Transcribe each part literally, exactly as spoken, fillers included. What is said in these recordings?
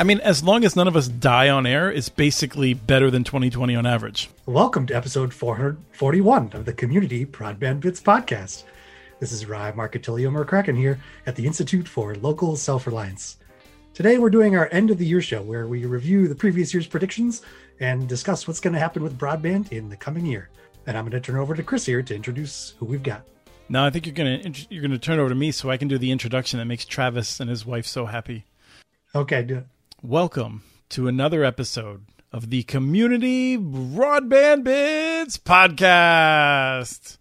I mean, as long as none of us die on air, it's basically better than twenty twenty on average. Welcome to episode four forty-one of the Community Broadband Bits Podcast. This is Ry Marcattilio-McCracken here at the Institute for Local Self Reliance. Today, we're doing our end of the year show where we review the previous year's predictions and discuss what's going to happen with broadband in the coming year. And I'm going to turn over to Chris here to introduce who we've got. Now, I think you're going to you're going to turn over to me so I can do the introduction that makes Travis and his wife so happy. Okay, do it. Welcome to another episode of the Community Broadband Bits Podcast.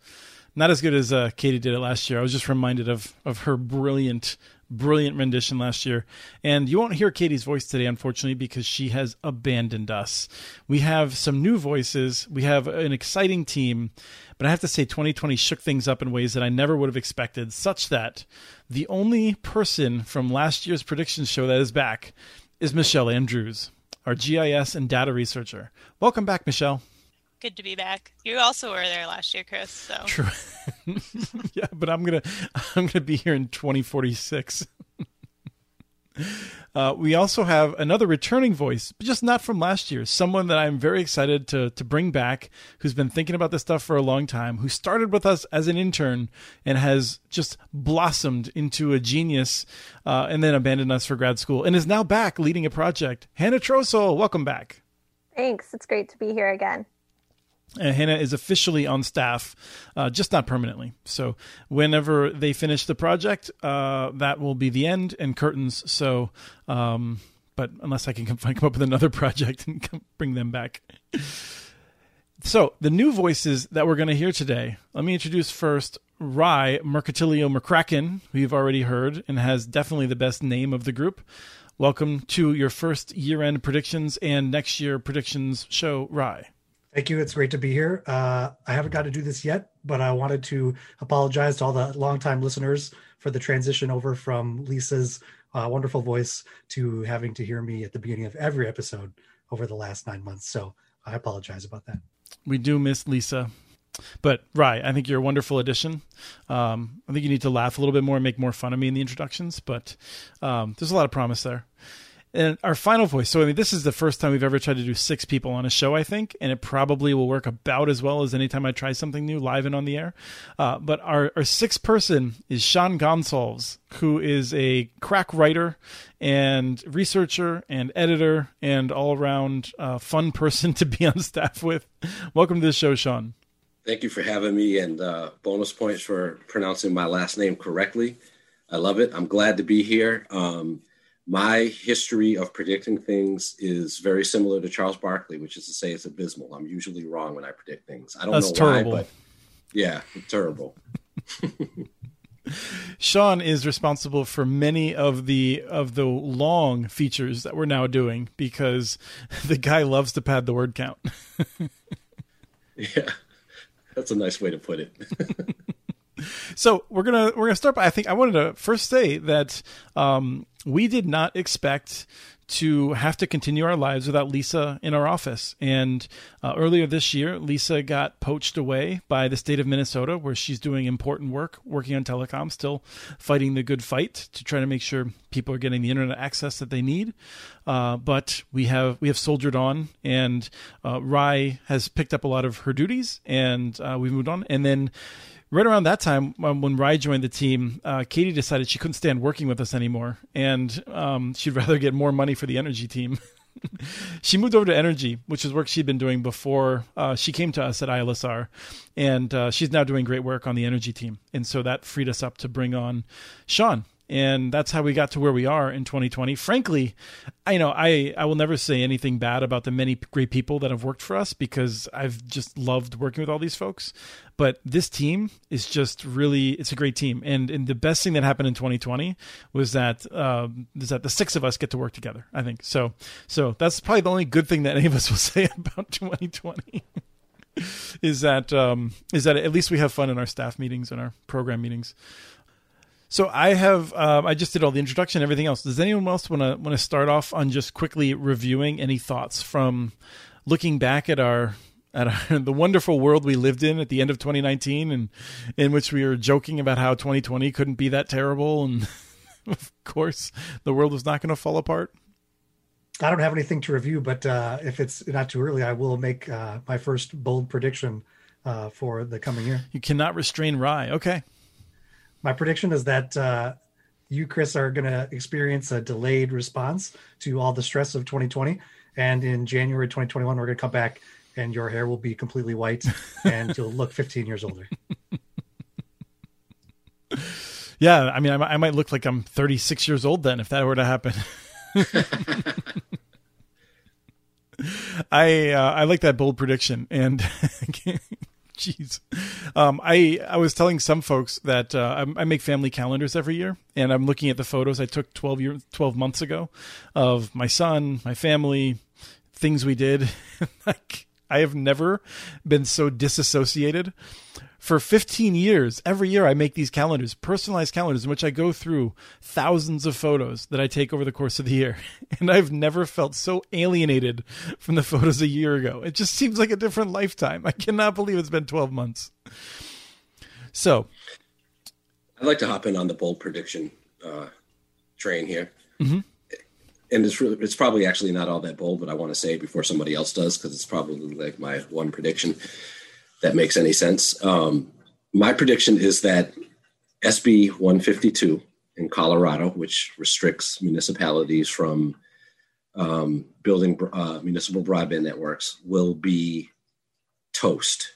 Not as good as uh, Katie did it last year. I was just reminded of of her brilliant, brilliant rendition last year. And you won't hear Katie's voice today, unfortunately, because she has abandoned us. We have some new voices. We have an exciting team. But I have to say twenty twenty shook things up in ways that I never would have expected, such that the only person from last year's predictions show that is back is Michelle Andrews, our G I S and data researcher. Welcome back, Michelle. Good to be back. You also were there last year, Chris. So. True. Yeah, but I'm gonna I'm gonna be here in twenty forty-six. Uh, we also have another returning voice, but just not from last year. Someone that I'm very excited to to bring back, who's been thinking about this stuff for a long time, who started with us as an intern and has just blossomed into a genius uh, and then abandoned us for grad school and is now back leading a project. Hannah Trosel, welcome back. Thanks. It's great to be here again. Uh, Hannah is officially on staff, uh, just not permanently. So whenever they finish the project, uh, that will be the end and curtains. So, um, but unless I can come, come up with another project and come, bring them back. So the new voices that we're going to hear today, let me introduce first Ry Marcattilio-McCracken, who you've already heard and has definitely the best name of the group. Welcome to your first year-end predictions and next year predictions show, Ry. Thank you. It's great to be here. Uh, I haven't got to do this yet, but I wanted to apologize to all the longtime listeners for the transition over from Lisa's uh, wonderful voice to having to hear me at the beginning of every episode over the last nine months. So I apologize about that. We do miss Lisa. But Ry, I think you're a wonderful addition. Um, I think you need to laugh a little bit more and make more fun of me in the introductions, but um, there's a lot of promise there. And our final voice. So, I mean, this is the first time we've ever tried to do six people on a show, I think, and it probably will work about as well as any time I try something new live and on the air. Uh, but our, our sixth person is Sean Gonsalves, who is a crack writer and researcher and editor and all-around uh, fun person to be on staff with. Welcome to the show, Sean. Thank you for having me, and uh, bonus points for pronouncing my last name correctly. I love it. I'm glad to be here. Um, My history of predicting things is very similar to Charles Barkley, which is to say it's abysmal. I'm usually wrong when I predict things. I don't That's know terrible. why, but yeah, it's terrible. Sean is responsible for many of the of the long features that we're now doing because the guy loves to pad the word count. Yeah, that's a nice way to put it. So we're gonna we're gonna start by I think I wanted to first say that um, we did not expect to have to continue our lives without Lisa in our office. And uh, earlier this year, Lisa got poached away by the state of Minnesota, where she's doing important work, working on telecom, still fighting the good fight to try to make sure people are getting the internet access that they need. Uh, but we have we have soldiered on, and uh, Ry has picked up a lot of her duties, and uh, we've moved on. And then right around that time, when Ry joined the team, uh, Katie decided she couldn't stand working with us anymore, and um, she'd rather get more money for the energy team. She moved over to energy, which is work she'd been doing before uh, she came to us at I L S R, and uh, she's now doing great work on the energy team. And so that freed us up to bring on Sean. And that's how we got to where we are in twenty twenty. Frankly, I know I, I will never say anything bad about the many great people that have worked for us because I've just loved working with all these folks. But this team is just really, it's a great team. And, and the best thing that happened in twenty twenty was that, um, is that the six of us get to work together, I think. So, so that's probably the only good thing that any of us will say about twenty twenty is that, um, is that at least we have fun in our staff meetings and our program meetings. So I have, um, I just did all the introduction, everything else. Does anyone else want to want to start off on just quickly reviewing any thoughts from looking back at our at our, the wonderful world we lived in at the end of twenty nineteen, and in which we were joking about how twenty twenty couldn't be that terrible, and of course the world was not going to fall apart. I don't have anything to review, but uh, if it's not too early, I will make uh, my first bold prediction uh, for the coming year. You cannot restrain Ry. Okay. My prediction is that uh, you, Chris, are going to experience a delayed response to all the stress of twenty twenty. And in January twenty twenty-one, we're going to come back and your hair will be completely white and you'll look fifteen years older. Yeah. I mean, I might look like I'm thirty-six years old then if that were to happen. I uh, I like that bold prediction, and jeez, um, I I was telling some folks that uh, I, I make family calendars every year, and I'm looking at the photos I took twelve years, twelve months ago of my son, my family, things we did. Like, I have never been so disassociated. For fifteen years, every year I make these calendars, personalized calendars, in which I go through thousands of photos that I take over the course of the year. And I've never felt so alienated from the photos a year ago. It just seems like a different lifetime. I cannot believe it's been twelve months. So I'd like to hop in on the bold prediction uh, train here. Mm-hmm. And it's really, it's probably actually not all that bold, but I want to say it before somebody else does, because it's probably like my one prediction that makes any sense. Um, my prediction is that S B one fifty-two in Colorado, which restricts municipalities from um, building uh, municipal broadband networks, will be toast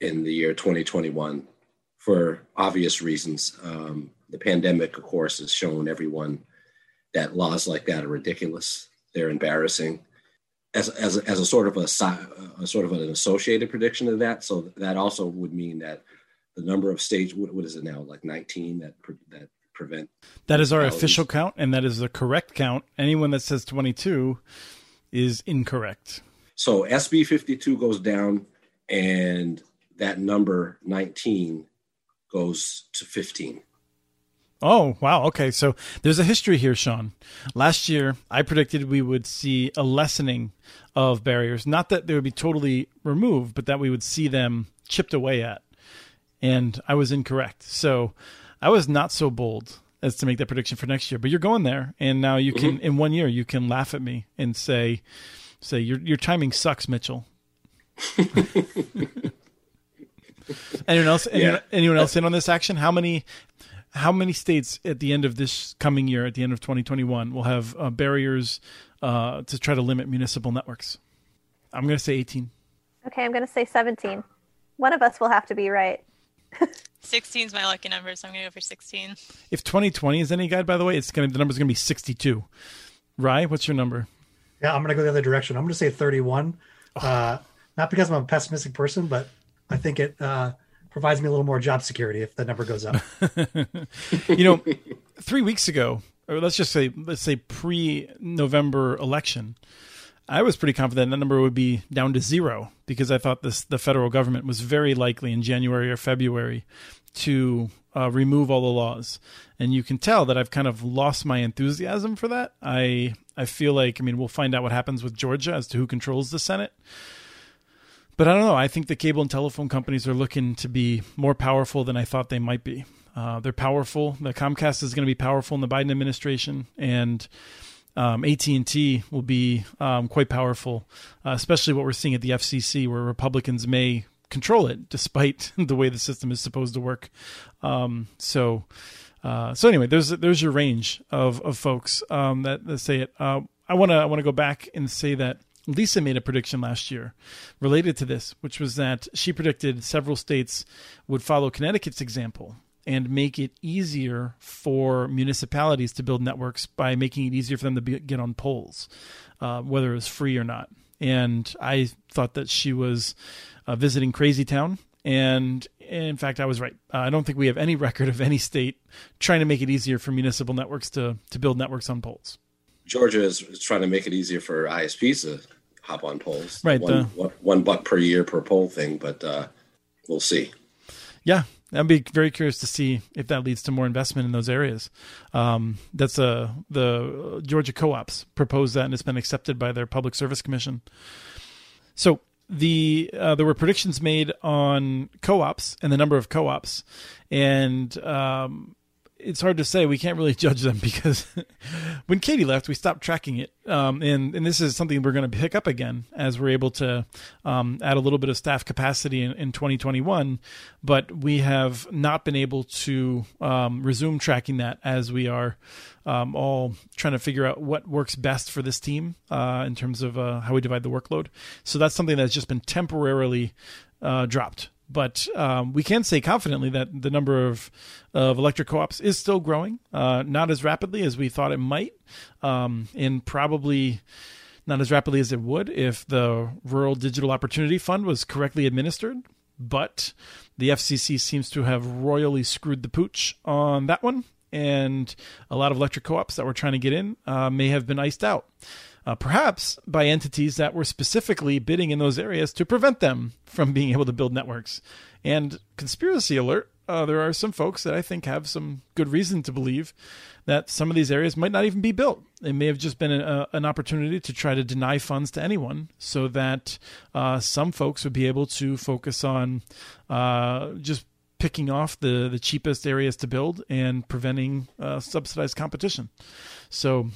in the year twenty twenty-one for obvious reasons. Um, the pandemic, of course, has shown everyone that laws like that are ridiculous. They're embarrassing. As as as a sort of a, a sort of an associated prediction of that, so that also would mean that the number of states, what, what is it now, like nineteen that pre, that prevent. That is our official count, and that is the correct count. Anyone that says twenty-two is incorrect. So S B fifty-two goes down, and that number nineteen goes to fifteen. Oh, wow. Okay. So there's a history here, Sean. Last year, I predicted we would see a lessening of barriers. Not that they would be totally removed, but that we would see them chipped away at. And I was incorrect. So I was not so bold as to make that prediction for next year. But you're going there. And now you can, mm-hmm. in one year, you can laugh at me and say, say your your timing sucks, Mitchell. anyone else, yeah. anyone, anyone else in on this action? How many... How many states at the end of this coming year, at the end of twenty twenty-one, will have uh, barriers uh, to try to limit municipal networks? I'm going to say eighteen. Okay, I'm going to say seventeen. One of us will have to be right. sixteen is my lucky number, so I'm going to go for sixteen. If twenty twenty is any guide, by the way, it's going to, the number's going to be sixty-two. Ry, what's your number? Yeah, I'm going to go the other direction. I'm going to say thirty-one. Oh. Uh, not because I'm a pessimistic person, but I think it... Uh, provides me a little more job security if that number goes up. You know, three weeks ago, or let's just say, let's say pre-November election, I was pretty confident that number would be down to zero because I thought this the federal government was very likely in January or February to uh, remove all the laws. And you can tell that I've kind of lost my enthusiasm for that. I I feel like, I mean, we'll find out what happens with Georgia as to who controls the Senate. But I don't know. I think the cable and telephone companies are looking to be more powerful than I thought they might be. Uh, they're powerful. The Comcast is going to be powerful in the Biden administration, and um, A T and T will be um, quite powerful, uh, especially what we're seeing at the F C C, where Republicans may control it despite the way the system is supposed to work. Um, so, uh, so anyway, there's there's your range of of folks um, that, that say it. Uh, I want to I want to go back and say that Lisa made a prediction last year related to this, which was that she predicted several states would follow Connecticut's example and make it easier for municipalities to build networks by making it easier for them to be, get on poles, uh, whether it was free or not. And I thought that she was uh, visiting Crazy Town. And in fact, I was right. Uh, I don't think we have any record of any state trying to make it easier for municipal networks to, to build networks on poles. Georgia is, is trying to make it easier for I S Ps to hop on poles. Right. One, uh, one, one buck per year per poll thing, but uh, we'll see. Yeah. I'd be very curious to see if that leads to more investment in those areas. Um, that's uh, the Georgia co-ops proposed that, and it's been accepted by their Public Service Commission. So the uh, there were predictions made on co-ops and the number of co-ops. And um, it's hard to say. We can't really judge them because when Katie left, we stopped tracking it. Um, and, and this is something we're going to pick up again as we're able to um, add a little bit of staff capacity in, in twenty twenty-one. But we have not been able to um, resume tracking that as we are um, all trying to figure out what works best for this team uh, in terms of uh, how we divide the workload. So that's something that's just been temporarily uh, dropped. But um, we can say confidently that the number of of electric co-ops is still growing, uh, not as rapidly as we thought it might, um, and probably not as rapidly as it would if the Rural Digital Opportunity Fund was correctly administered. But the F C C seems to have royally screwed the pooch on that one, and a lot of electric co-ops that were trying to get in uh, may have been iced out. Uh, perhaps by entities that were specifically bidding in those areas to prevent them from being able to build networks. And conspiracy alert, uh, there are some folks that I think have some good reason to believe that some of these areas might not even be built. It may have just been a, an opportunity to try to deny funds to anyone so that uh, some folks would be able to focus on uh, just picking off the, the cheapest areas to build and preventing uh, subsidized competition. So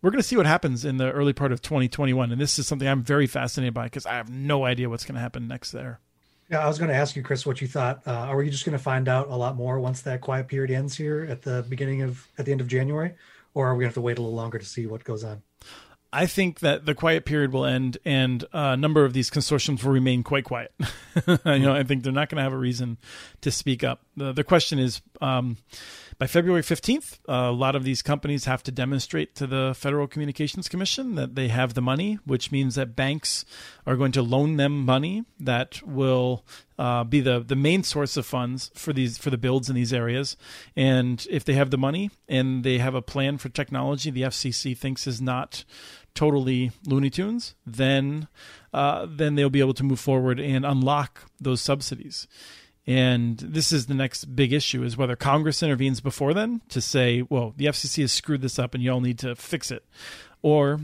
we're going to see what happens in the early part of twenty twenty-one. And this is something I'm very fascinated by because I have no idea what's going to happen next there. Yeah, I was going to ask you, Chris, what you thought. Uh, are we just going to find out a lot more once that quiet period ends here at the beginning of, at the end of January? Or are we going to have to wait a little longer to see what goes on? I think that the quiet period will end and a number of these consortiums will remain quite quiet. you know, I think they're not going to have a reason to speak up. The, the question is, um, by February fifteenth, a lot of these companies have to demonstrate to the Federal Communications Commission that they have the money, which means that banks are going to loan them money that will uh, be the, the main source of funds for these for the builds in these areas. And if they have the money and they have a plan for technology the F C C thinks is not totally Looney Tunes, then uh, then they'll be able to move forward and unlock those subsidies. And this is the next big issue, is whether Congress intervenes before then to say, well, the F C C has screwed this up and y'all need to fix it. Or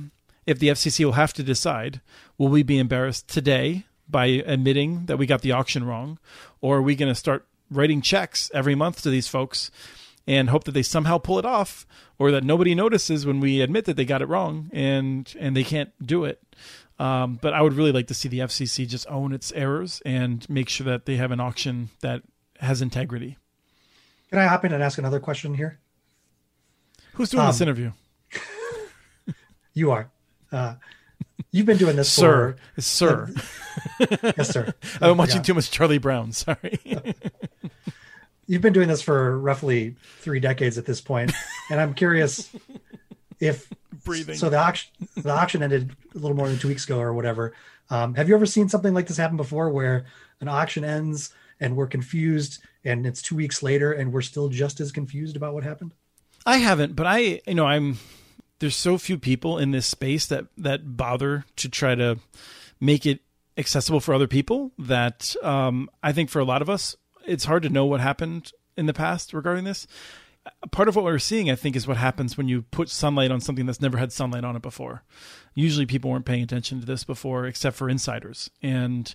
if the F C C will have to decide, will we be embarrassed today by admitting that we got the auction wrong? Or are we going to start writing checks every month to these folks and hope that they somehow pull it off, or that nobody notices when we admit that they got it wrong and and they can't do it? Um, but I would really like to see the F C C just own its errors and make sure that they have an auction that has integrity. Can I hop in and ask another question here? Who's doing um, this interview? You are. Uh, you've been doing this sir, for... Sir. Uh, yes, sir. I've been watching yeah. too much Charlie Brown. Sorry. You've been doing this for roughly three decades at this point, and I'm curious if... Breathing. So the auction, the auction ended a little more than two weeks ago or whatever. Um, have you ever seen something like this happen before, where an auction ends and we're confused and it's two weeks later and we're still just as confused about what happened? I haven't, but I, you know, I'm, there's so few people in this space that, that bother to try to make it accessible for other people that um, I think for a lot of us, it's hard to know what happened in the past regarding this. Part of what we're seeing, I think, is what happens when you put sunlight on something that's never had sunlight on it before. Usually people weren't paying attention to this before, except for insiders. And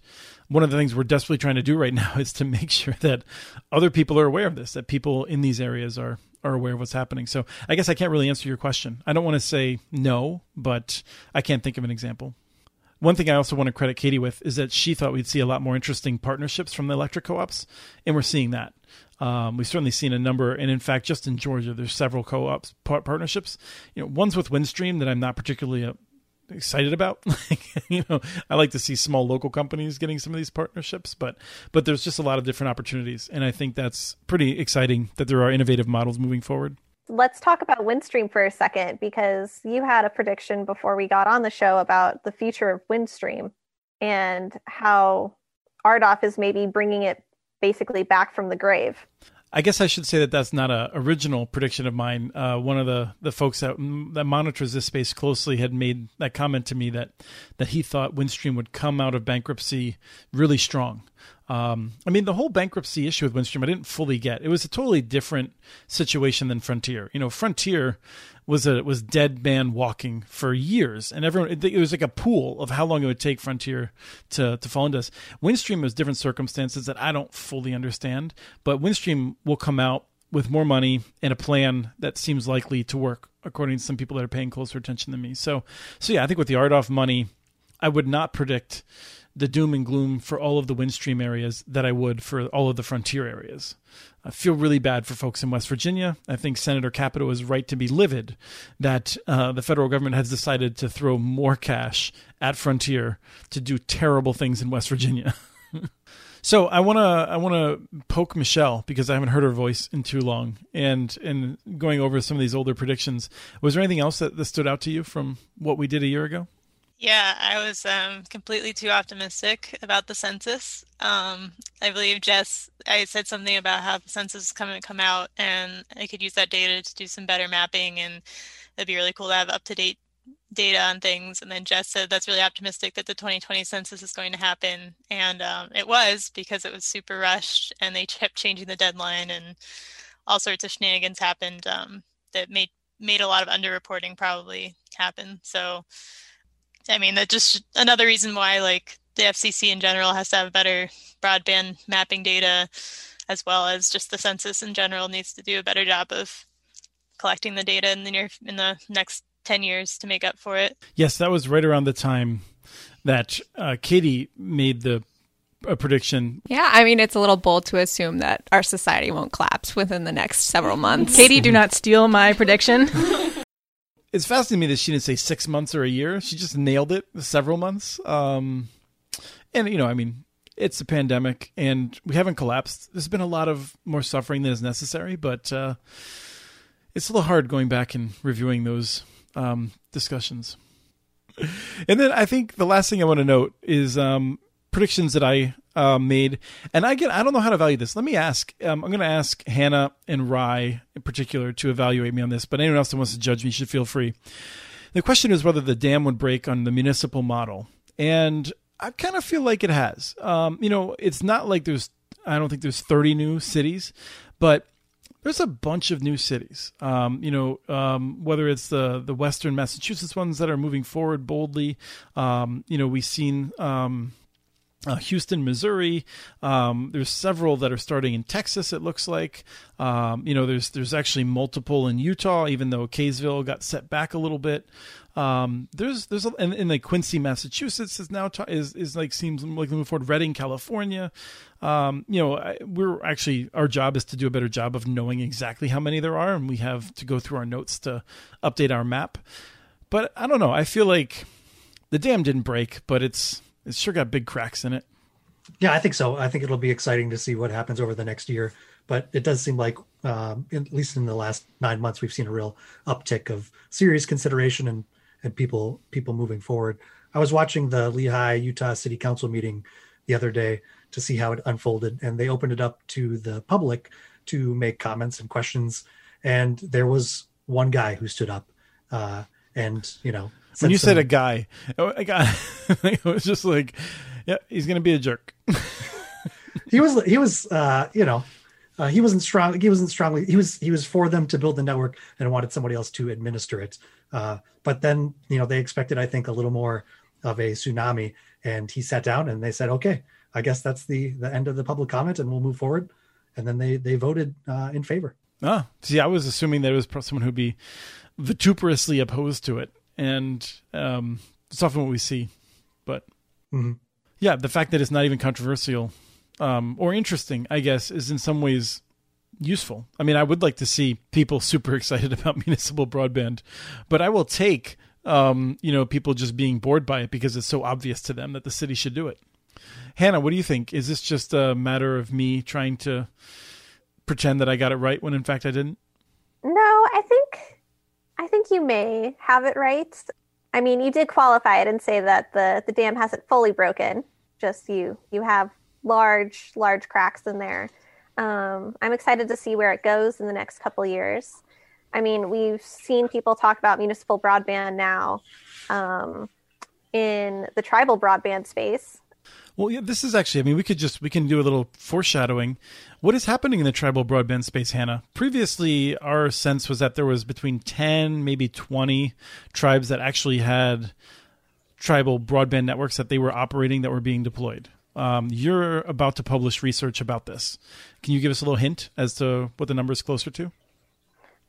one of the things we're desperately trying to do right now is to make sure that other people are aware of this, that people in these areas are, are aware of what's happening. So I guess I can't really answer your question. I don't want to say no, but I can't think of an example. One thing I also want to credit Katie with is that she thought we'd see a lot more interesting partnerships from the electric co-ops, and we're seeing that. Um, we've certainly seen a number, and in fact, just in Georgia, there's several co-ops par- partnerships. You know, one's with Windstream that I'm not particularly uh, excited about. you know, I like to see small local companies getting some of these partnerships, but but there's just a lot of different opportunities, and I think that's pretty exciting that there are innovative models moving forward. Let's talk about Windstream for a second, because you had a prediction before we got on the show about the future of Windstream and how R D O F is maybe bringing it basically back from the grave. I guess I should say that that's not an original prediction of mine. Uh, one of the, the folks that that monitors this space closely had made that comment to me that that he thought Windstream would come out of bankruptcy really strong. Um, I mean, the whole bankruptcy issue with Windstream, I didn't fully get. It was a totally different situation than Frontier. You know, Frontier was a was dead man walking for years, and everyone it, it was like a pool of how long it would take Frontier to to fall into this. Windstream was different circumstances that I don't fully understand, but Windstream will come out with more money and a plan that seems likely to work, according to some people that are paying closer attention than me. So, so yeah, I think with the R D O F money, I would not predict the doom and gloom for all of the Windstream areas that I would for all of the Frontier areas. I feel really bad for folks in West Virginia. I think Senator Capito is right to be livid that uh, the federal government has decided to throw more cash at Frontier to do terrible things in West Virginia. So I want to I want to poke Michelle because I haven't heard her voice in too long. And and going over some of these older predictions, was there anything else that, that stood out to you from what we did a year ago? Yeah, I was um, completely too optimistic about the census. Um, I believe Jess, I said something about how the census is coming to come out and I could use that data to do some better mapping, and it'd be really cool to have up-to-date data on things. And then Jess said that's really optimistic that the twenty twenty census is going to happen. And um, it was, because it was super rushed and they kept changing the deadline and all sorts of shenanigans happened um, that made, made a lot of underreporting probably happen. So I mean, that's just another reason why, like, the F C C in general has to have better broadband mapping data, as well as just the census in general needs to do a better job of collecting the data in the near, in the next ten years to make up for it. Yes, that was right around the time that uh, Katie made the a prediction. Yeah, I mean, it's a little bold to assume that our society won't collapse within the next several months. Katie, do not steal my prediction. It's fascinating to me that she didn't say six months or a year. She just nailed it, several months. Um, and, you know, I mean, it's a pandemic and we haven't collapsed. There's been a lot of more suffering than is necessary, but uh, it's a little hard going back and reviewing those um, discussions. And then I think the last thing I want to note is um, predictions that I uh, made. And I, get, I don't know how to value this. Let me ask. Um, I'm going to ask Hannah and Ry in particular to evaluate me on this, but anyone else that wants to judge me should feel free. The question is whether the dam would break on the municipal model. And I kind of feel like it has. Um, you know, it's not like there's, I don't think there's thirty new cities, but there's a bunch of new cities, um, you know, um, whether it's the the Western Massachusetts ones that are moving forward boldly. Um, you know, we've seen Um, Uh, Houston, Missouri. Um, there's several that are starting in Texas, it looks like. Um, you know, there's there's actually multiple in Utah, even though Kaysville got set back a little bit. Um, there's there's a, and, and like Quincy, Massachusetts is now ta- is is like seems like moving forward. Redding, California. Um, you know, I, we're actually our job is to do a better job of knowing exactly how many there are, and we have to go through our notes to update our map. But I don't know. I feel like the dam didn't break, but it's It's sure got big cracks in it. Yeah, I think so. I think it'll be exciting to see what happens over the next year. But it does seem like, um, at least in the last nine months, we've seen a real uptick of serious consideration and and people people moving forward. I was watching the Lehi, Utah City Council meeting the other day to see how it unfolded. And they opened it up to the public to make comments and questions. And there was one guy who stood up uh, and, you know, When you said a guy, a guy, it was just like, yeah, he's going to be a jerk. he was, he was, uh, you know, uh, he wasn't strong. He wasn't strongly, he was, he was for them to build the network and wanted somebody else to administer it. Uh, but then, you know, they expected, I think, a little more of a tsunami, and he sat down and they said, okay, I guess that's the, the end of the public comment and we'll move forward. And then they, they voted uh, in favor. Ah, see, I was assuming that it was someone who'd be vituperously opposed to it. And um, it's often what we see, but mm-hmm. yeah, the fact that it's not even controversial um, or interesting, I guess, is in some ways useful. I mean, I would like to see people super excited about municipal broadband, but I will take, um, you know, people just being bored by it because it's so obvious to them that the city should do it. Hannah, what do you think? Is this just a matter of me trying to pretend that I got it right when in fact I didn't? No, I think... I think you may have it right. I mean, you did qualify it and say that the, the dam hasn't fully broken. Just you you have large, large cracks in there. Um, I'm excited to see where it goes in the next couple years. I mean, we've seen people talk about municipal broadband now um, in the tribal broadband space. Well, yeah, this is actually, I mean, we could just, we can do a little foreshadowing. What is happening in the tribal broadband space, Hannah? Previously, our sense was that there was between ten, maybe twenty tribes that actually had tribal broadband networks that they were operating that were being deployed. Um, you're about to publish research about this. Can you give us a little hint as to what the number is closer to?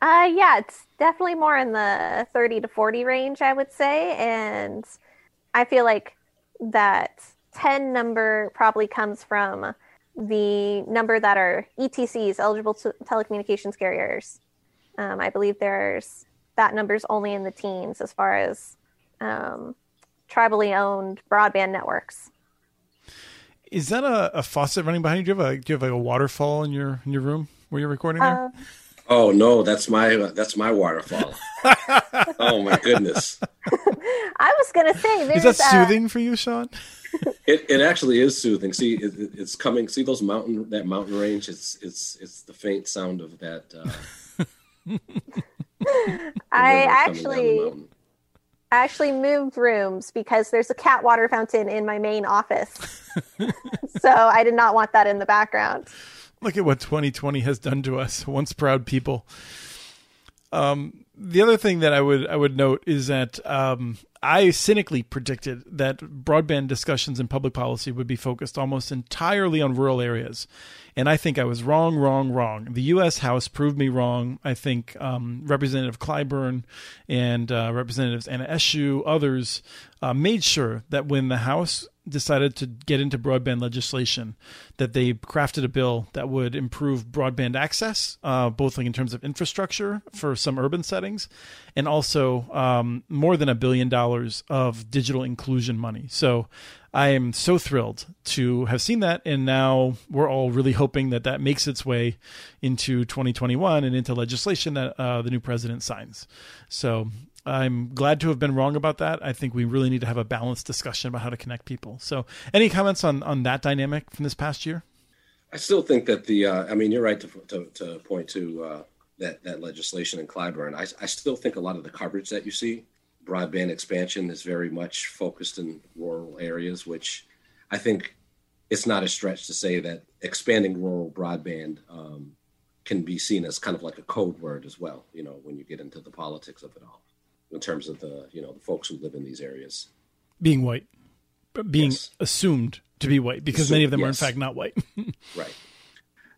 Uh, yeah, it's definitely more in the thirty to forty range, I would say. And I feel like that ten number probably comes from the number that are E T Cs, eligible telecommunications carriers. Um, I believe there's that number's only in the teens as far as um, tribally owned broadband networks. Is that a, a faucet running behind you? Do you have a, do you have like a waterfall in your in your room where you're recording there? Uh, oh no, that's my uh, that's my waterfall. Oh my goodness! I was gonna say, is that soothing uh, for you, Sean? it it actually is soothing. See, it, it's coming. See those mountain that mountain range. It's it's it's the faint sound of that. Uh, I actually. I actually moved rooms because there's a cat water fountain in my main office. So I did not want that in the background. Look at what twenty twenty has done to us, once proud people. Um, the other thing that I would I would note is that um, I cynically predicted that broadband discussions in public policy would be focused almost entirely on rural areas. And I think I was wrong, wrong, wrong. The U S House proved me wrong. I think um, Representative Clyburn and uh, Representatives Anna Eshoo, others, uh, made sure that when the House decided to get into broadband legislation, that they crafted a bill that would improve broadband access, uh, both like in terms of infrastructure for some urban settings, and also um, more than a billion dollars of digital inclusion money. So I am so thrilled to have seen that. And now we're all really hoping that that makes its way into twenty twenty-one and into legislation that uh, the new president signs. So I'm glad to have been wrong about that. I think we really need to have a balanced discussion about how to connect people. So any comments on, on that dynamic from this past year? I still think that the, uh, I mean, you're right to to, to point to uh, that, that legislation in Clyburn. I, I still think a lot of the coverage that you see, broadband expansion, is very much focused in rural areas, which I think it's not a stretch to say that expanding rural broadband um, can be seen as kind of like a code word as well, you know, when you get into the politics of it all. In terms of the, you know, the folks who live in these areas. Being white, being yes. assumed to be white, because assumed, many of them yes. are in fact not white. Right.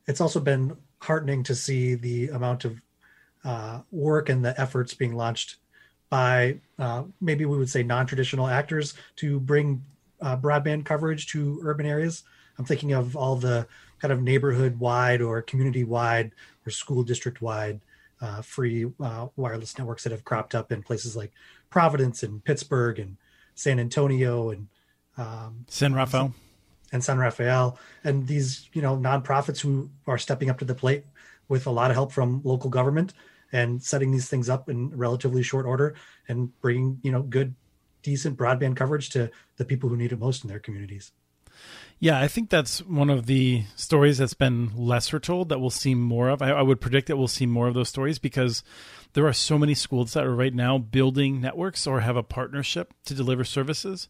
It's also been heartening to see the amount of uh, work and the efforts being launched by uh, maybe we would say non-traditional actors to bring uh, broadband coverage to urban areas. I'm thinking of all the kind of neighborhood-wide or community-wide or school district-wide Uh, free uh, wireless networks that have cropped up in places like Providence and Pittsburgh and San Antonio and um, San Rafael and San Rafael. And these, you know, nonprofits who are stepping up to the plate with a lot of help from local government and setting these things up in relatively short order and bringing, you know, good, decent broadband coverage to the people who need it most in their communities. Yeah, I think that's one of the stories that's been lesser told that we'll see more of. I, I would predict that we'll see more of those stories because there are so many schools that are right now building networks or have a partnership to deliver services.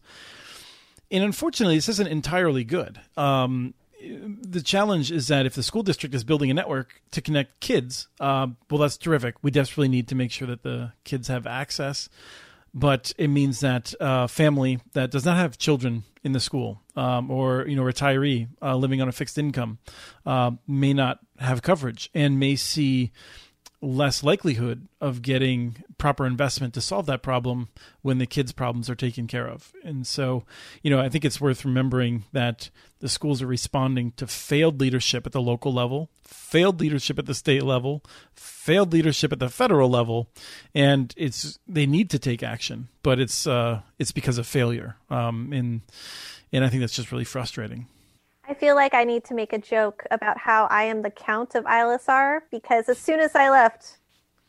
And unfortunately, this isn't entirely good. Um, the challenge is that if the school district is building a network to connect kids, uh, well, that's terrific. We desperately need to make sure that the kids have access. But it means that a uh, family that does not have children in the school um, or, you know, retiree uh, living on a fixed income uh, may not have coverage and may see less likelihood of getting proper investment to solve that problem when the kids' problems are taken care of. And so, you know, I think it's worth remembering that the schools are responding to failed leadership at the local level, failed leadership at the state level, failed leadership at the federal level, and it's they need to take action, but it's uh, it's because of failure. Um, and and I think that's just really frustrating. I feel like I need to make a joke about how I am the count of I L S R because as soon as I left,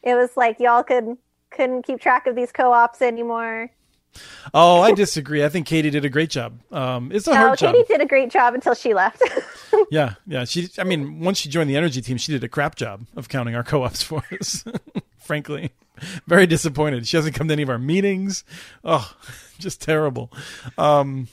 it was like y'all could, couldn't keep track of these co-ops anymore. Oh, I disagree. I think Katie did a great job. Um, it's a no, hard Katie job. Katie did a great job until she left. yeah, yeah. She. I mean, once she joined the energy team, she did a crap job of counting our co-ops for us, frankly. Very disappointed. She hasn't come to any of our meetings. Oh, just terrible. Um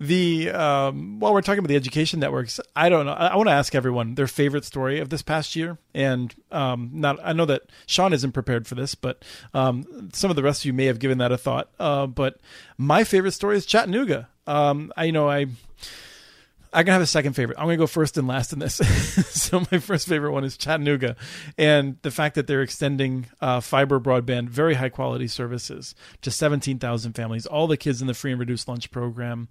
The um, while we're talking about the education networks, I don't know. I, I want to ask everyone their favorite story of this past year, and um, not. I know that Sean isn't prepared for this, but um, some of the rest of you may have given that a thought. Uh, but my favorite story is Chattanooga. Um, I you know I I can have a second favorite. I'm going to go first and last in this. So my first favorite one is Chattanooga, and the fact that they're extending uh, fiber broadband, very high quality services to seventeen thousand families, all the kids in the free and reduced lunch program.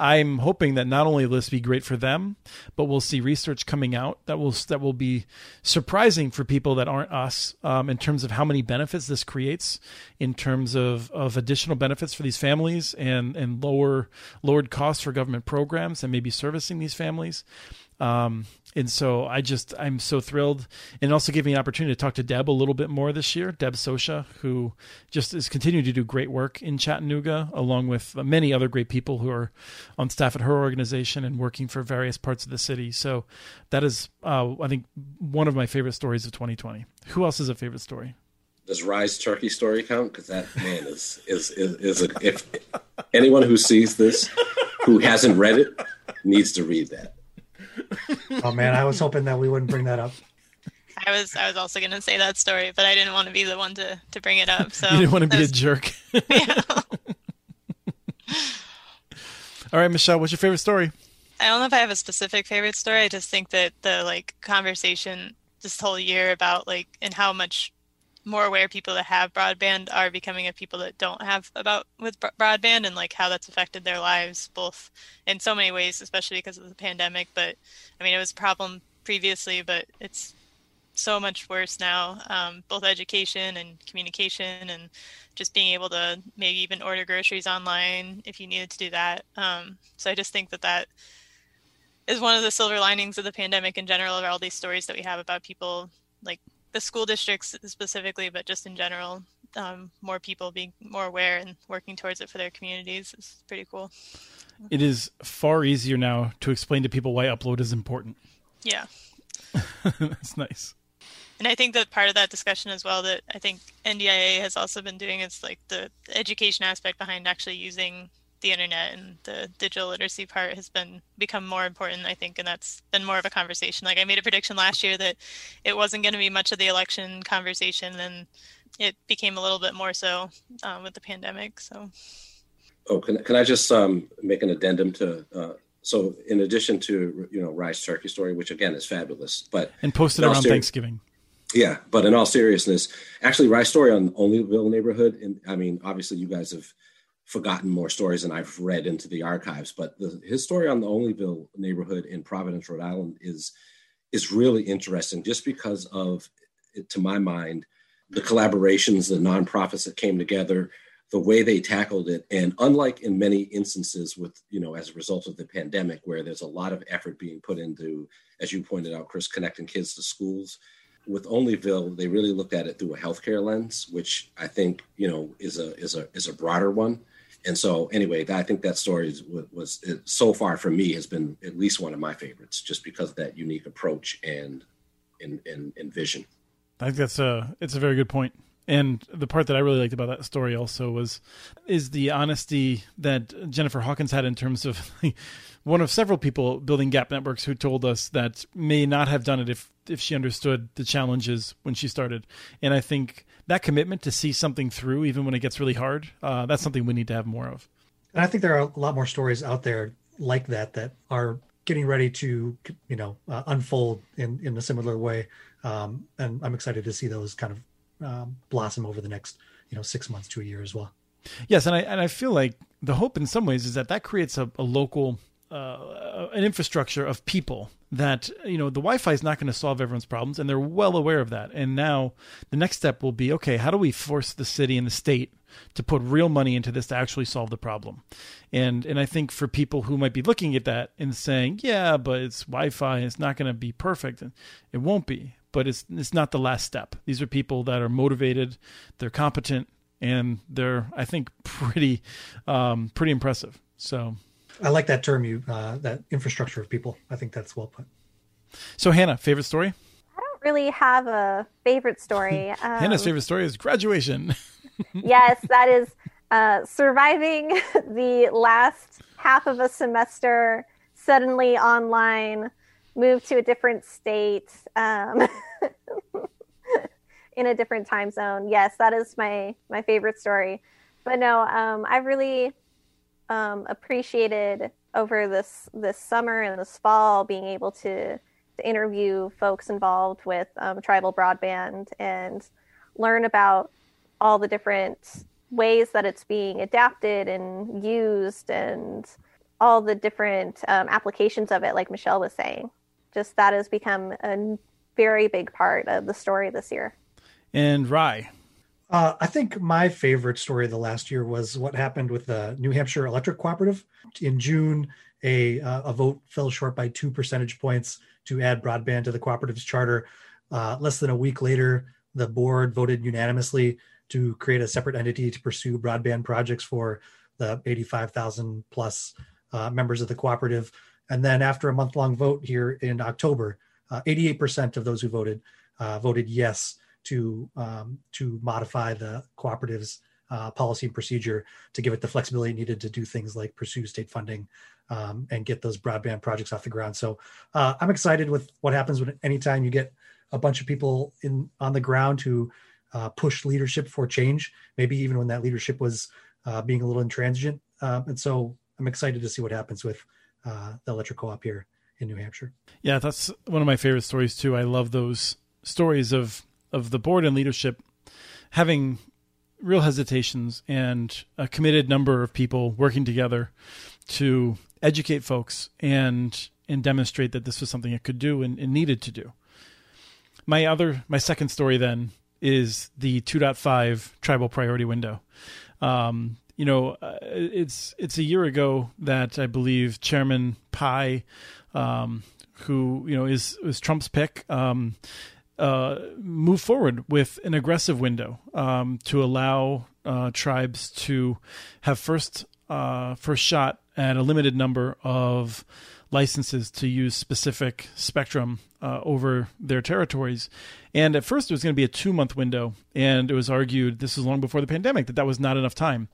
I'm hoping that not only will this be great for them, but we'll see research coming out that will that will be surprising for people that aren't us um, in terms of how many benefits this creates, in terms of, of additional benefits for these families and and lower lowered costs for government programs and maybe services. These families. Um, and so I just, I'm so thrilled, and also gave me an opportunity to talk to Deb a little bit more this year, Deb Sosha, who just is continuing to do great work in Chattanooga, along with many other great people who are on staff at her organization and working for various parts of the city. So that is, uh, I think, one of my favorite stories of twenty twenty. Who else is a favorite story? Does Ry's turkey story count? Because that, man, is, is, is, is a, if anyone who sees this, who hasn't read it, needs to read that. Oh man, I was hoping that we wouldn't bring that up. I was I was also going to say that story, but I didn't want to be the one to, to bring it up. So you didn't want to be was... a jerk. Yeah. All right, Michelle, what's your favorite story? I don't know if I have a specific favorite story. I just think that the like conversation this whole year about like and how much more aware people that have broadband are becoming of people that don't have about with bro- broadband and like how that's affected their lives, both in so many ways, especially because of the pandemic. But I mean, it was a problem previously, but it's so much worse now, um, both education and communication and just being able to maybe even order groceries online if you needed to do that. Um, so I just think that that is one of the silver linings of the pandemic in general, of all these stories that we have about people like the school districts specifically, but just in general, um, more people being more aware and working towards it for their communities is pretty cool. It is far easier now to explain to people why upload is important. Yeah. That's nice. And I think that part of that discussion as well that I think N D I A has also been doing is like the education aspect behind actually using the internet, and the digital literacy part has been become more important, I think, and that's been more of a conversation. Like I made a prediction last year that it wasn't going to be much of the election conversation, and it became a little bit more so um, with the pandemic. So, oh, can can I just um, make an addendum to? Uh, so, in addition to you know Ry's turkey story, which again is fabulous, but and posted around ser- Thanksgiving. Yeah, but in all seriousness, actually, Ry's story on Olneyville neighborhood, and I mean, obviously, you guys have forgotten more stories than I've read into the archives, but the, his story on the Olneyville neighborhood in Providence, Rhode Island is is really interesting just because of, to my mind, the collaborations, the nonprofits that came together, the way they tackled it. And unlike in many instances with, you know, as a result of the pandemic, where there's a lot of effort being put into, as you pointed out, Chris, connecting kids to schools, with Olneyville, they really looked at it through a healthcare lens, which I think, you know, is a is a is a broader one. And so anyway, I think that story was, was it, so far for me has been at least one of my favorites, just because of that unique approach and, and, and, and vision. I think that's a, it's a very good point. And the part that I really liked about that story also was, is the honesty that Jennifer Hawkins had in terms of one of several people building gap networks who told us that may not have done it if, if she understood the challenges when she started. And I think that commitment to see something through, even when it gets really hard, uh, that's something we need to have more of. And I think there are a lot more stories out there like that that are getting ready to, you know, uh, unfold in, in a similar way. Um, and I'm excited to see those kind of um, blossom over the next, you know, six months to a year as well. Yes, and I and I feel like the hope in some ways is that that creates a, a local, uh, an infrastructure of people that, you know, the Wi-Fi is not going to solve everyone's problems, and they're well aware of that. And now the next step will be, okay, how do we force the city and the state to put real money into this to actually solve the problem? And and I think for people who might be looking at that and saying, yeah, but it's Wi-Fi, it's not going to be perfect. It won't be, but it's it's not the last step. These are people that are motivated, they're competent, and they're, I think, pretty um, pretty impressive. So I like that term, you uh, that infrastructure of people. I think that's well put. So Hannah, favorite story? I don't really have a favorite story. Um, Hannah's favorite story is graduation. Yes, that is uh, surviving the last half of a semester, suddenly online, moved to a different state, um, in a different time zone. Yes, that is my, my favorite story. But no, um, I really... Um, appreciated over this this summer and this fall, being able to, to interview folks involved with um, tribal broadband and learn about all the different ways that it's being adapted and used and all the different um, applications of it, like Michelle was saying. Just that has become a very big part of the story this year. And Ry? Uh, I think my favorite story of the last year was what happened with the New Hampshire Electric Cooperative. In June, a, uh, a vote fell short by two percentage points to add broadband to the cooperative's charter. Uh, less than a week later, the board voted unanimously to create a separate entity to pursue broadband projects for the eighty-five thousand plus uh, members of the cooperative. And then after a month-long vote here in October, uh, eighty-eight percent of those who voted uh, voted yes to um, to modify the cooperative's uh, policy and procedure to give it the flexibility needed to do things like pursue state funding um, and get those broadband projects off the ground. So uh, I'm excited with what happens when anytime you get a bunch of people in on the ground who uh, push leadership for change, maybe even when that leadership was uh, being a little intransigent. Um, and so I'm excited to see what happens with uh, the electric co-op here in New Hampshire. Yeah, that's one of my favorite stories too. I love those stories of of the board and leadership having real hesitations and a committed number of people working together to educate folks and and demonstrate that this was something it could do and, and needed to do. My other, my second story then is the two point five tribal priority window. Um, you know, uh, it's it's a year ago that I believe Chairman Pai, um, who you know is is Trump's pick, um, uh, moved forward with an aggressive window um, to allow uh, tribes to have first uh, first shot at a limited number of licenses to use specific spectrum uh, over their territories. And at first it was going to be a two month window. And it was argued, this was long before the pandemic, that that was not enough time.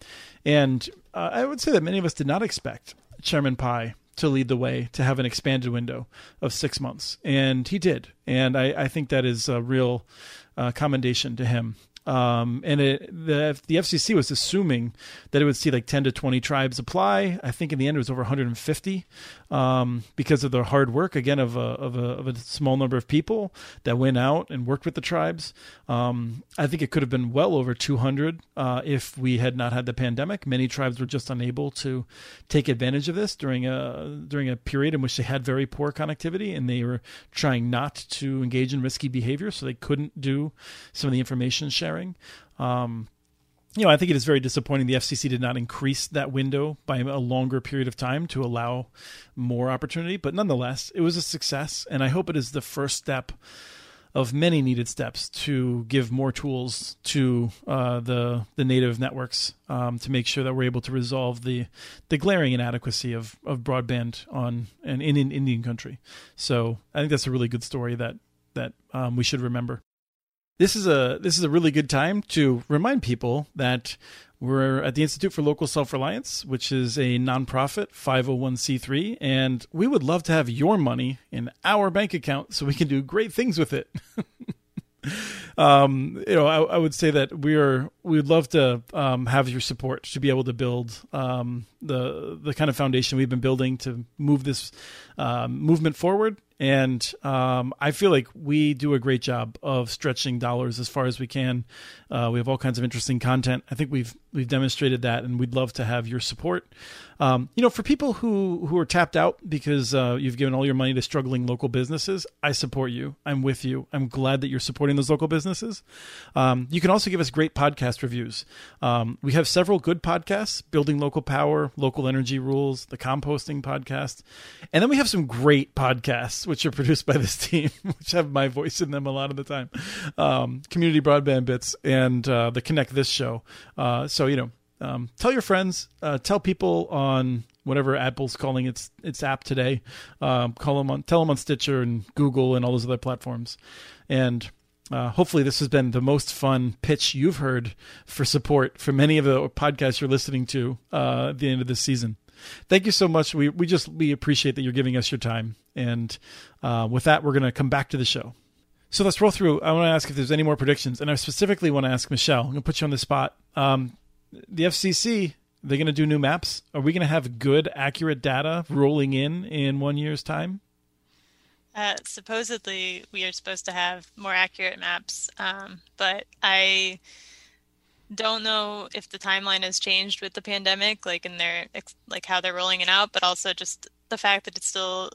And uh, I would say that many of us did not expect Chairman Pai to lead the way to have an expanded window of six months. And he did. And I, I think that is a real uh, commendation to him. Um, and it, the the F C C was assuming that it would see like ten to twenty tribes apply. I think in the end it was over one hundred fifty um, because of the hard work, again, of a, of, a, of a small number of people that went out and worked with the tribes. Um, I think it could have been well over two hundred uh, if we had not had the pandemic. Many tribes were just unable to take advantage of this during a, during a period in which they had very poor connectivity and they were trying not to engage in risky behavior, so they couldn't do some of the information sharing. Um, you know, I think it is very disappointing the F C C did not increase that window by a longer period of time to allow more opportunity. But nonetheless, it was a success, and I hope it is the first step of many needed steps to give more tools to uh, the the native networks um, to make sure that we're able to resolve the the glaring inadequacy of of broadband on and in an Indian country. So I think that's a really good story that that um, we should remember. This is a this is a really good time to remind people that we're at the Institute for Local Self Reliance, which is a nonprofit five oh one c three, and we would love to have your money in our bank account so we can do great things with it. um, you know, I, I would say that we are we'd love to um, have your support to be able to build um, the the kind of foundation we've been building to move this um, movement forward. And um, I feel like we do a great job of stretching dollars as far as we can. Uh, we have all kinds of interesting content. I think we've we've demonstrated that, and we'd love to have your support. Um, you know, for people who, who are tapped out because uh, you've given all your money to struggling local businesses, I support you. I'm with you. I'm glad that you're supporting those local businesses. Um, you can also give us great podcast reviews. Um, we have several good podcasts: Building Local Power, Local Energy Rules, the Composting Podcast, and then we have some great podcasts which are produced by this team, which have my voice in them a lot of the time. Um, Community Broadband Bits and uh, the Connect This show. Uh, so, you know, um, tell your friends, uh, tell people on whatever Apple's calling its its app today. Um, call them on, tell them on Stitcher and Google and all those other platforms. And uh, hopefully this has been the most fun pitch you've heard for support for many of the podcasts you're listening to uh, at the end of this season. Thank you so much. We we just we appreciate that you're giving us your time. And uh, with that, we're going to come back to the show. So let's roll through. I want to ask if there's any more predictions. And I specifically want to ask Michelle. I'm going to put you on the spot. Um, the F C C They're going to do new maps? Are we going to have good, accurate data rolling in in one year's time? Uh, supposedly, we are supposed to have more accurate maps, um, but I don't know if the timeline has changed with the pandemic, like in their like how they're rolling it out, but also just the fact that it's still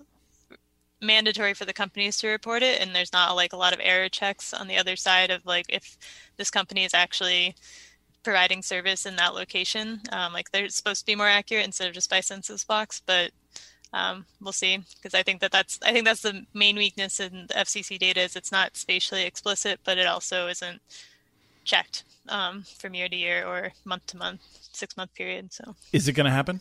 mandatory for the companies to report it, and there's not like a lot of error checks on the other side of like if this company is actually providing service in that location. Um, like they're supposed to be more accurate instead of just by census blocks, but um, we'll see, because I think that that's I think that's the main weakness in the F C C data is it's not spatially explicit, but it also isn't checked um, from year to year or month to month, six month period. So is it going to happen?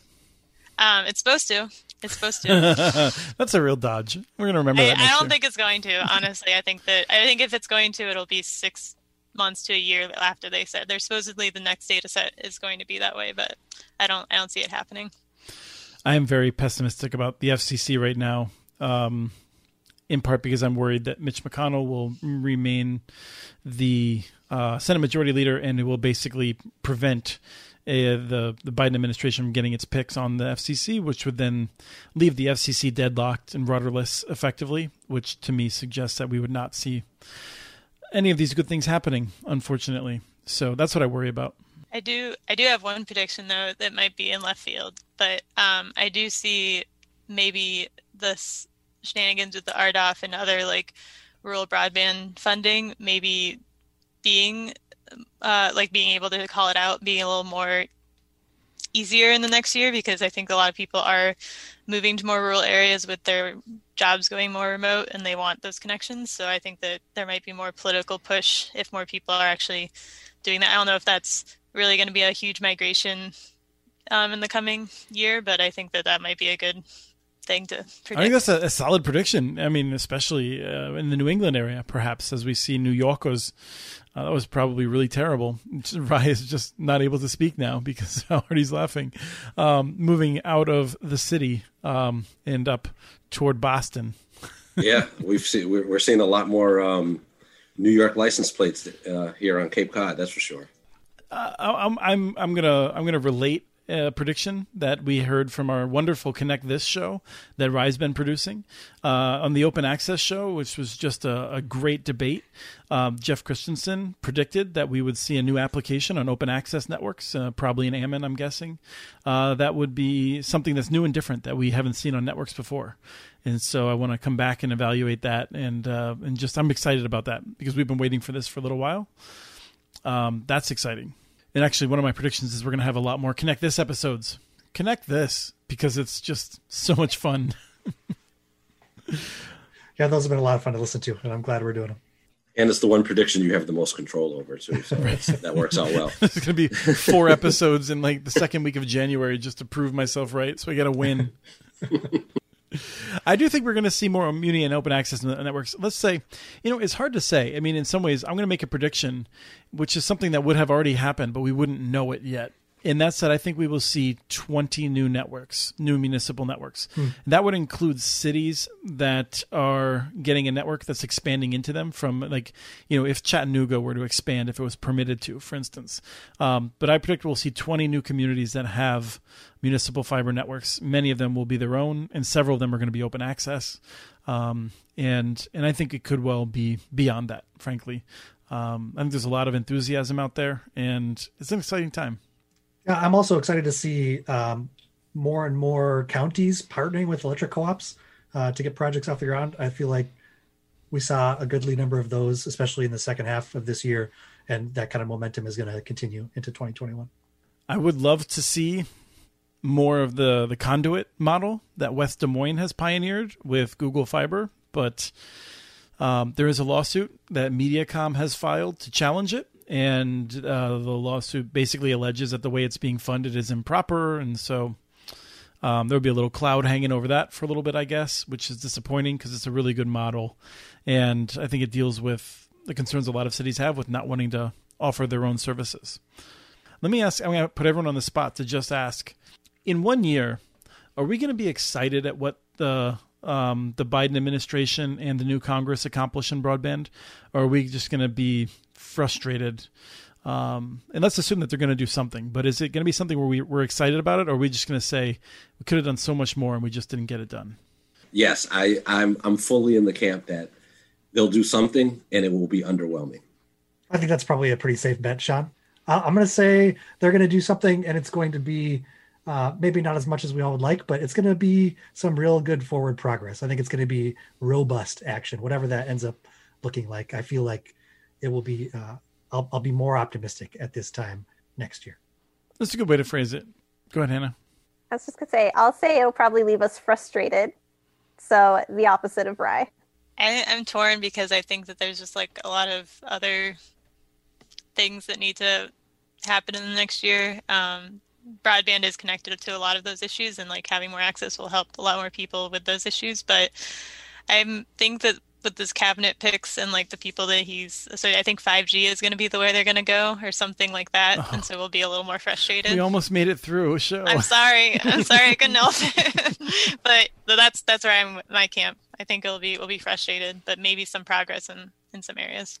Um, it's supposed to. It's supposed to. That's a real dodge. We're going to remember I, that. Next I don't year. think it's going to. Honestly, I think that I think if it's going to, it'll be six months to a year after they said. They're supposedly the next data set is going to be that way, but I don't. I don't see it happening. I am very pessimistic about the F C C right now, um, in part because I'm worried that Mitch McConnell will remain the uh, Senate Majority Leader, and it will basically prevent A, the the Biden administration getting its picks on the F C C, which would then leave the F C C deadlocked and rudderless effectively, which to me suggests that we would not see any of these good things happening, unfortunately. So that's what I worry about. I do I do have one prediction, though, that might be in left field, but um, I do see maybe the shenanigans with the R D O F and other like rural broadband funding maybe being Uh, like being able to call it out being a little more easier in the next year, because I think a lot of people are moving to more rural areas with their jobs going more remote, and they want those connections. So I think that there might be more political push if more people are actually doing that. I don't know if that's really going to be a huge migration um, in the coming year, but I think that that might be a good thing to predict. I think that's a, a solid prediction. I mean, especially uh, in the New England area, perhaps, as we see New Yorkers. Uh, that was probably really terrible. Ry is just not able to speak now because Hardy's laughing. Um, moving out of the city um, and up toward Boston. Yeah, we've seen we're seeing a lot more um, New York license plates uh, here on Cape Cod. That's for sure. Uh, I'm I'm I'm gonna I'm gonna relate a prediction that we heard from our wonderful Connect This show that Ry's been producing uh, on the Open Access show, which was just a, a great debate. Um, Jeff Christensen predicted that we would see a new application on open access networks, uh, probably in Ammon, I'm guessing. Uh, that would be something that's new and different that we haven't seen on networks before. And so I want to come back and evaluate that. And, uh, and just I'm excited about that because we've been waiting for this for a little while. Um, that's exciting. And actually, one of my predictions is we're going to have a lot more Connect This episodes. Connect This, because it's just so much fun. Yeah, those have been a lot of fun to listen to, and I'm glad we're doing them. And it's the one prediction you have the most control over, too. So that's, that works out well. There's going to be four episodes in like the second week of January just to prove myself right. So I got to win. I do think we're going to see more Muni and open access networks. Let's say, you know, it's hard to say. I mean, in some ways, I'm going to make a prediction, which is something that would have already happened, but we wouldn't know it yet. And that said, I think we will see twenty new networks, new municipal networks. Hmm. That would include cities that are getting a network that's expanding into them from, like, you know, if Chattanooga were to expand, if it was permitted to, for instance. Um, but I predict we'll see twenty new communities that have municipal fiber networks. Many of them will be their own, and several of them are going to be open access. Um, and and I think it could well be beyond that, frankly. Um, I think there's a lot of enthusiasm out there, and it's an exciting time. I'm also excited to see um, more and more counties partnering with electric co-ops uh, to get projects off the ground. I feel like we saw a goodly number of those, especially in the second half of this year, and that kind of momentum is going to continue into twenty twenty-one. I would love to see more of the, the conduit model that West Des Moines has pioneered with Google Fiber, but um, there is a lawsuit that Mediacom has filed to challenge it. And uh, the lawsuit basically alleges that the way it's being funded is improper. And so um, there'll be a little cloud hanging over that for a little bit, I guess, which is disappointing because it's a really good model. And I think it deals with the concerns a lot of cities have with not wanting to offer their own services. Let me ask, I'm going to put everyone on the spot to just ask, in one year, are we going to be excited at what the um, the Biden administration and the new Congress accomplish in broadband? Or are we just going to be frustrated Um, and let's assume that they're going to do something, but is it going to be something where we, we're excited about it, or are we just going to say we could have done so much more and we just didn't get it done? Yes, I, I'm I'm fully in the camp that they'll do something and it will be underwhelming. I think that's probably a pretty safe bet, Sean. Uh, I'm going to say they're going to do something and it's going to be uh, maybe not as much as we all would like, but it's going to be some real good forward progress. I think it's going to be robust action, whatever that ends up looking like. I feel like it will be... Uh, I'll, I'll be more optimistic at this time next year. That's a good way to phrase it. Go ahead, Hannah. I was just going to say, I'll say it'll probably leave us frustrated. So the opposite of Ry. I, I'm torn because I think that there's just like a lot of other things that need to happen in the next year. Um, broadband is connected to a lot of those issues, and like having more access will help a lot more people with those issues. But I think that with this cabinet picks and like the people that he's, so I think five G is going to be the way they're going to go or something like that. Oh, and so we'll be a little more frustrated. We almost made it through a show. I'm sorry. I'm sorry. I couldn't help it. But that's, that's where I'm my camp. I think it'll be, we'll be frustrated, but maybe some progress in, in some areas.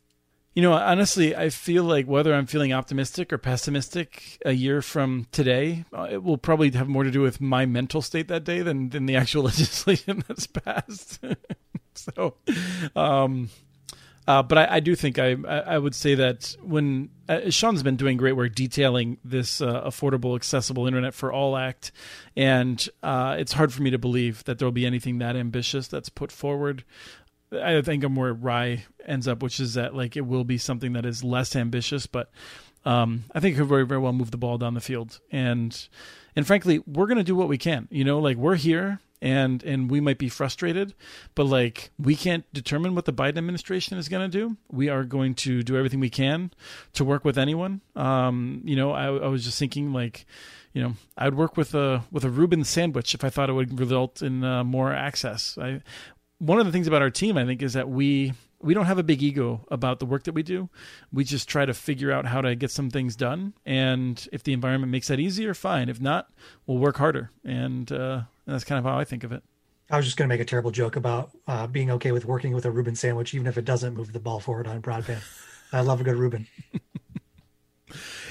You know, honestly, I feel like whether I'm feeling optimistic or pessimistic a year from today, it will probably have more to do with my mental state that day than, than the actual legislation that's passed. So, um, uh, but I, I do think I, I, I would say that when uh, Sean's been doing great work detailing this uh, Affordable Accessible Internet for All Act, and uh, it's hard for me to believe that there'll be anything that ambitious that's put forward. I think I'm where Ry ends up, which is that like it will be something that is less ambitious, but um, I think it could very, very well move the ball down the field. And and frankly, we're going to do what we can. You know, like we're here. And and we might be frustrated, but like we can't determine what the Biden administration is going to do. We are going to do everything we can to work with anyone. Um, you know, I, I was just thinking like, you know, I would work with a with a Reuben sandwich if I thought it would result in uh, more access. I, one of the things about our team, I think, is that we we don't have a big ego about the work that we do. We just try to figure out how to get some things done. And if the environment makes that easier, fine. If not, we'll work harder. And uh And that's kind of how I think of it. I was just going to make a terrible joke about uh, being okay with working with a Reuben sandwich, even if it doesn't move the ball forward on broadband. I love a good Reuben.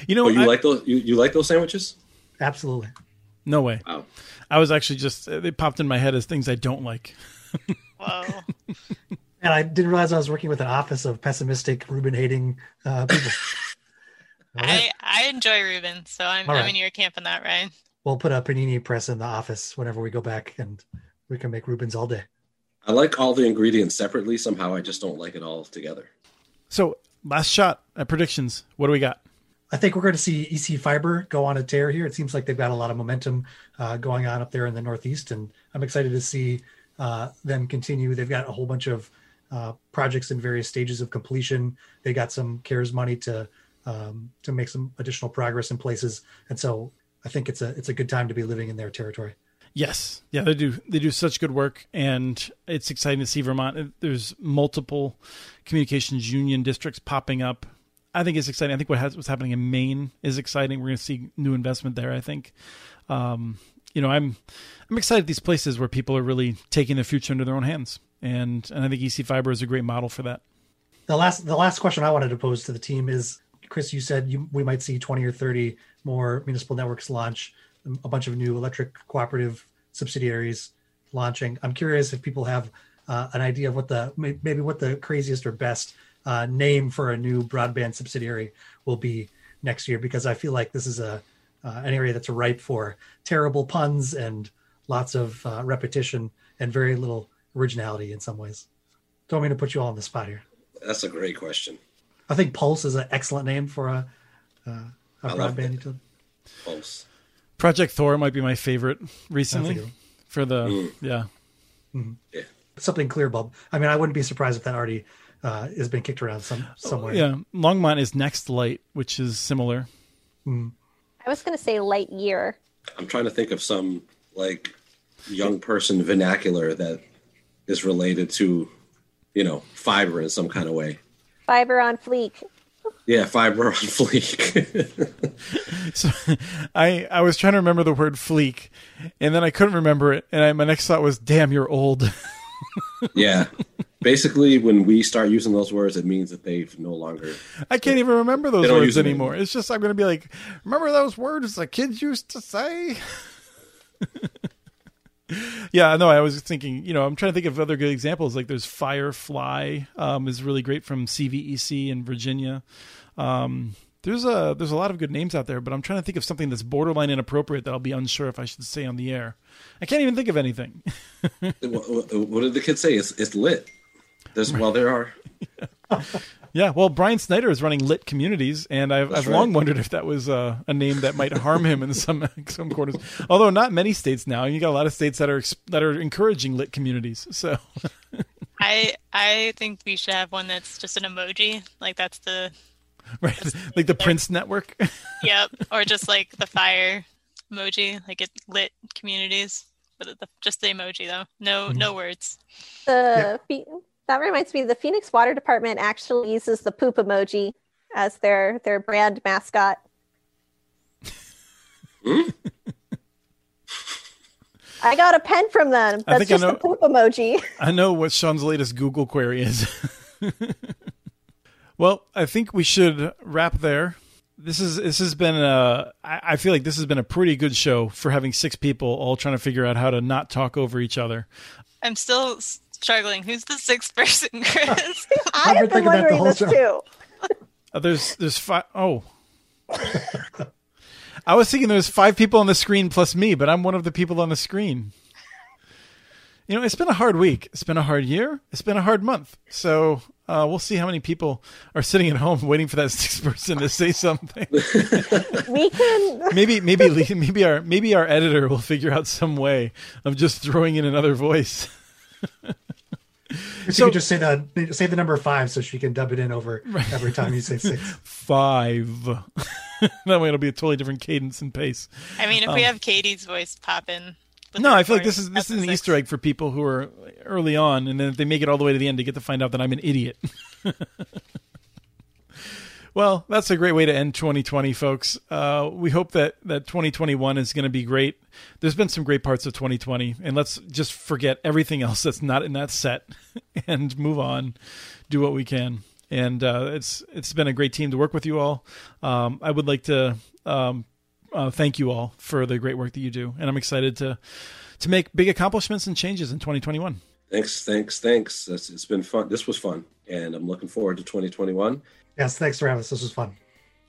You know, oh, you I, like those? You, you like those sandwiches? Absolutely. No way. Wow. I was actually just, they popped in my head as things I don't like. Wow. And I didn't realize I was working with an office of pessimistic, Reuben hating uh, people. Right. I, I enjoy Reuben, so I'm, right. I'm in your camp on that, Ryan. We'll put a panini press in the office whenever we go back, and we can make Reubens all day. I like all the ingredients separately. Somehow I just don't like it all together. So last shot at predictions. What do we got? I think we're going to see E C Fiber go on a tear here. It seems like they've got a lot of momentum uh, going on up there in the Northeast, and I'm excited to see uh, them continue. They've got a whole bunch of uh, projects in various stages of completion. They got some CARES money to um, to make some additional progress in places. And so I think it's a it's a good time to be living in their territory. Yes. Yeah, they do. They do such good work, and it's exciting to see Vermont. There's multiple communications union districts popping up. I think it's exciting. I think what has, what's happening in Maine is exciting. We're going to see new investment there, I think. Um, you know, I'm I'm excited at these places where people are really taking their future into their own hands. And and I think E C Fiber is a great model for that. The last the last question I wanted to pose to the team is, Chris, you said you, we might see twenty or thirty more municipal networks launch, a bunch of new electric cooperative subsidiaries launching. I'm curious if people have uh, an idea of what the maybe what the craziest or best uh, name for a new broadband subsidiary will be next year, because I feel like this is a uh, an area that's ripe for terrible puns and lots of uh, repetition and very little originality in some ways. Don't mean to put you all on the spot here. That's a great question. I think Pulse is an excellent name for a, uh, a broadband utility. Pulse. Project Thor might be my favorite recently for the, mm. yeah. Mm-hmm. yeah. Something clear, Bob. I mean, I wouldn't be surprised if that already uh, has been kicked around some somewhere. Yeah. Longmont is Next Light, which is similar. Mm. I was going to say Light Year. I'm trying to think of some like young person vernacular that is related to, you know, fiber in some kind of way. Fiber on fleek. Yeah, fiber on fleek. So I I was trying to remember the word fleek, and then I couldn't remember it. And I, my next thought was, damn, you're old. Yeah. Basically, when we start using those words, it means that they've no longer. I can't even remember those words anymore. It's just I'm going to be like, remember those words the kids used to say? Yeah, no, I was thinking, you know, I'm trying to think of other good examples. Like there's Firefly um, is really great from C V E C in Virginia. Um, there's a there's a lot of good names out there, but I'm trying to think of something that's borderline inappropriate that I'll be unsure if I should say on the air. I can't even think of anything. what, what did the kids say? It's, it's lit. There's, well, there are. Yeah. Yeah, well, Brian Snyder is running Lit Communities, and I've, I've right. long wondered if that was uh, a name that might harm him in some some quarters. Although not many states now, you got a lot of states that are that are encouraging Lit Communities. So, I I think we should have one that's just an emoji, like that's the right, that's the, like the there. Prince Network. Yep, or just like the fire emoji, like it Lit Communities, but the, just the emoji though, no mm-hmm. no words. The yeah. That reminds me, the Phoenix Water Department actually uses the poop emoji as their, their brand mascot. I got a pen from them. That's just the poop emoji. I know what Sean's latest Google query is. Well, I think we should wrap there. This is this has been a. I feel like this has been a pretty good show for having six people all trying to figure out how to not talk over each other. I'm still. Struggling. Who's the sixth person, Chris? I have been wondering this show. too. uh, there's there's five. Oh, I was thinking there's five people on the screen plus me, but I'm one of the people on the screen. You know, it's been a hard week. It's been a hard year. It's been a hard month. So uh, we'll see how many people are sitting at home waiting for that sixth person to say something. We can maybe maybe maybe our maybe our editor will figure out some way of just throwing in another voice. If so, you could just say the say the number five, so she can dub it in over right. every time you say six. Five. That way, it'll be a totally different cadence and pace. I mean, if um, we have Katie's voice pop in. No, I feel like this is this is an six. Easter egg for people who are early on, and then if they make it all the way to the end, they get to find out that I'm an idiot. Well, that's a great way to end twenty twenty, folks. Uh, we hope that, that twenty twenty-one is going to be great. There's been some great parts of twenty twenty, and let's just forget everything else that's not in that set and move on, do what we can. And uh, it's it's been a great team to work with you all. Um, I would like to um, uh, thank you all for the great work that you do, and I'm excited to to make big accomplishments and changes in twenty twenty-one. Thanks, thanks, thanks. That's, it's been fun. This was fun, and I'm looking forward to twenty twenty-one. Yes, thanks for having us. This was fun.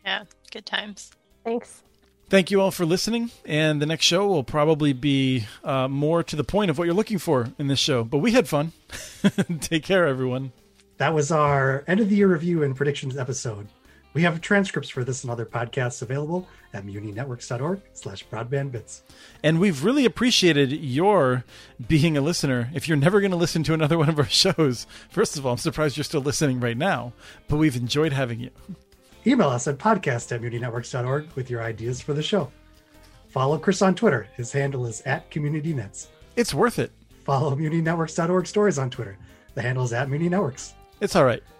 Yeah, good times. Thanks. Thank you all for listening. And the next show will probably be uh, more to the point of what you're looking for in this show. But we had fun. Take care, everyone. That was our end of the year review and predictions episode. We have transcripts for this and other podcasts available at muninetworks.org slash broadbandbits. And we've really appreciated your being a listener. If you're never going to listen to another one of our shows, first of all, I'm surprised you're still listening right now, but we've enjoyed having you. Email us at podcast at muninetworks.org with your ideas for the show. Follow Chris on Twitter. His handle is at CommunityNets. It's worth it. Follow muninetworks dot org stories on Twitter. The handle is at muninetworks. It's all right.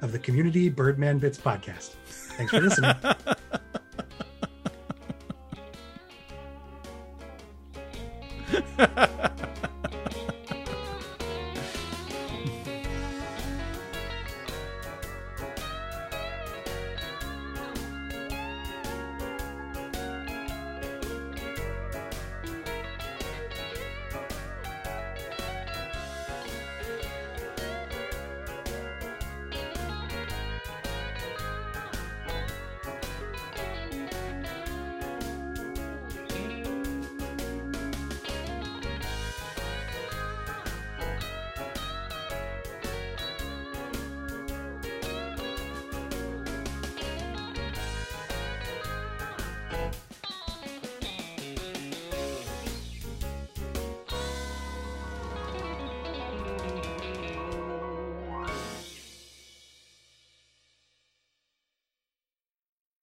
Of the Community Birdman Bits podcast. Thanks for listening.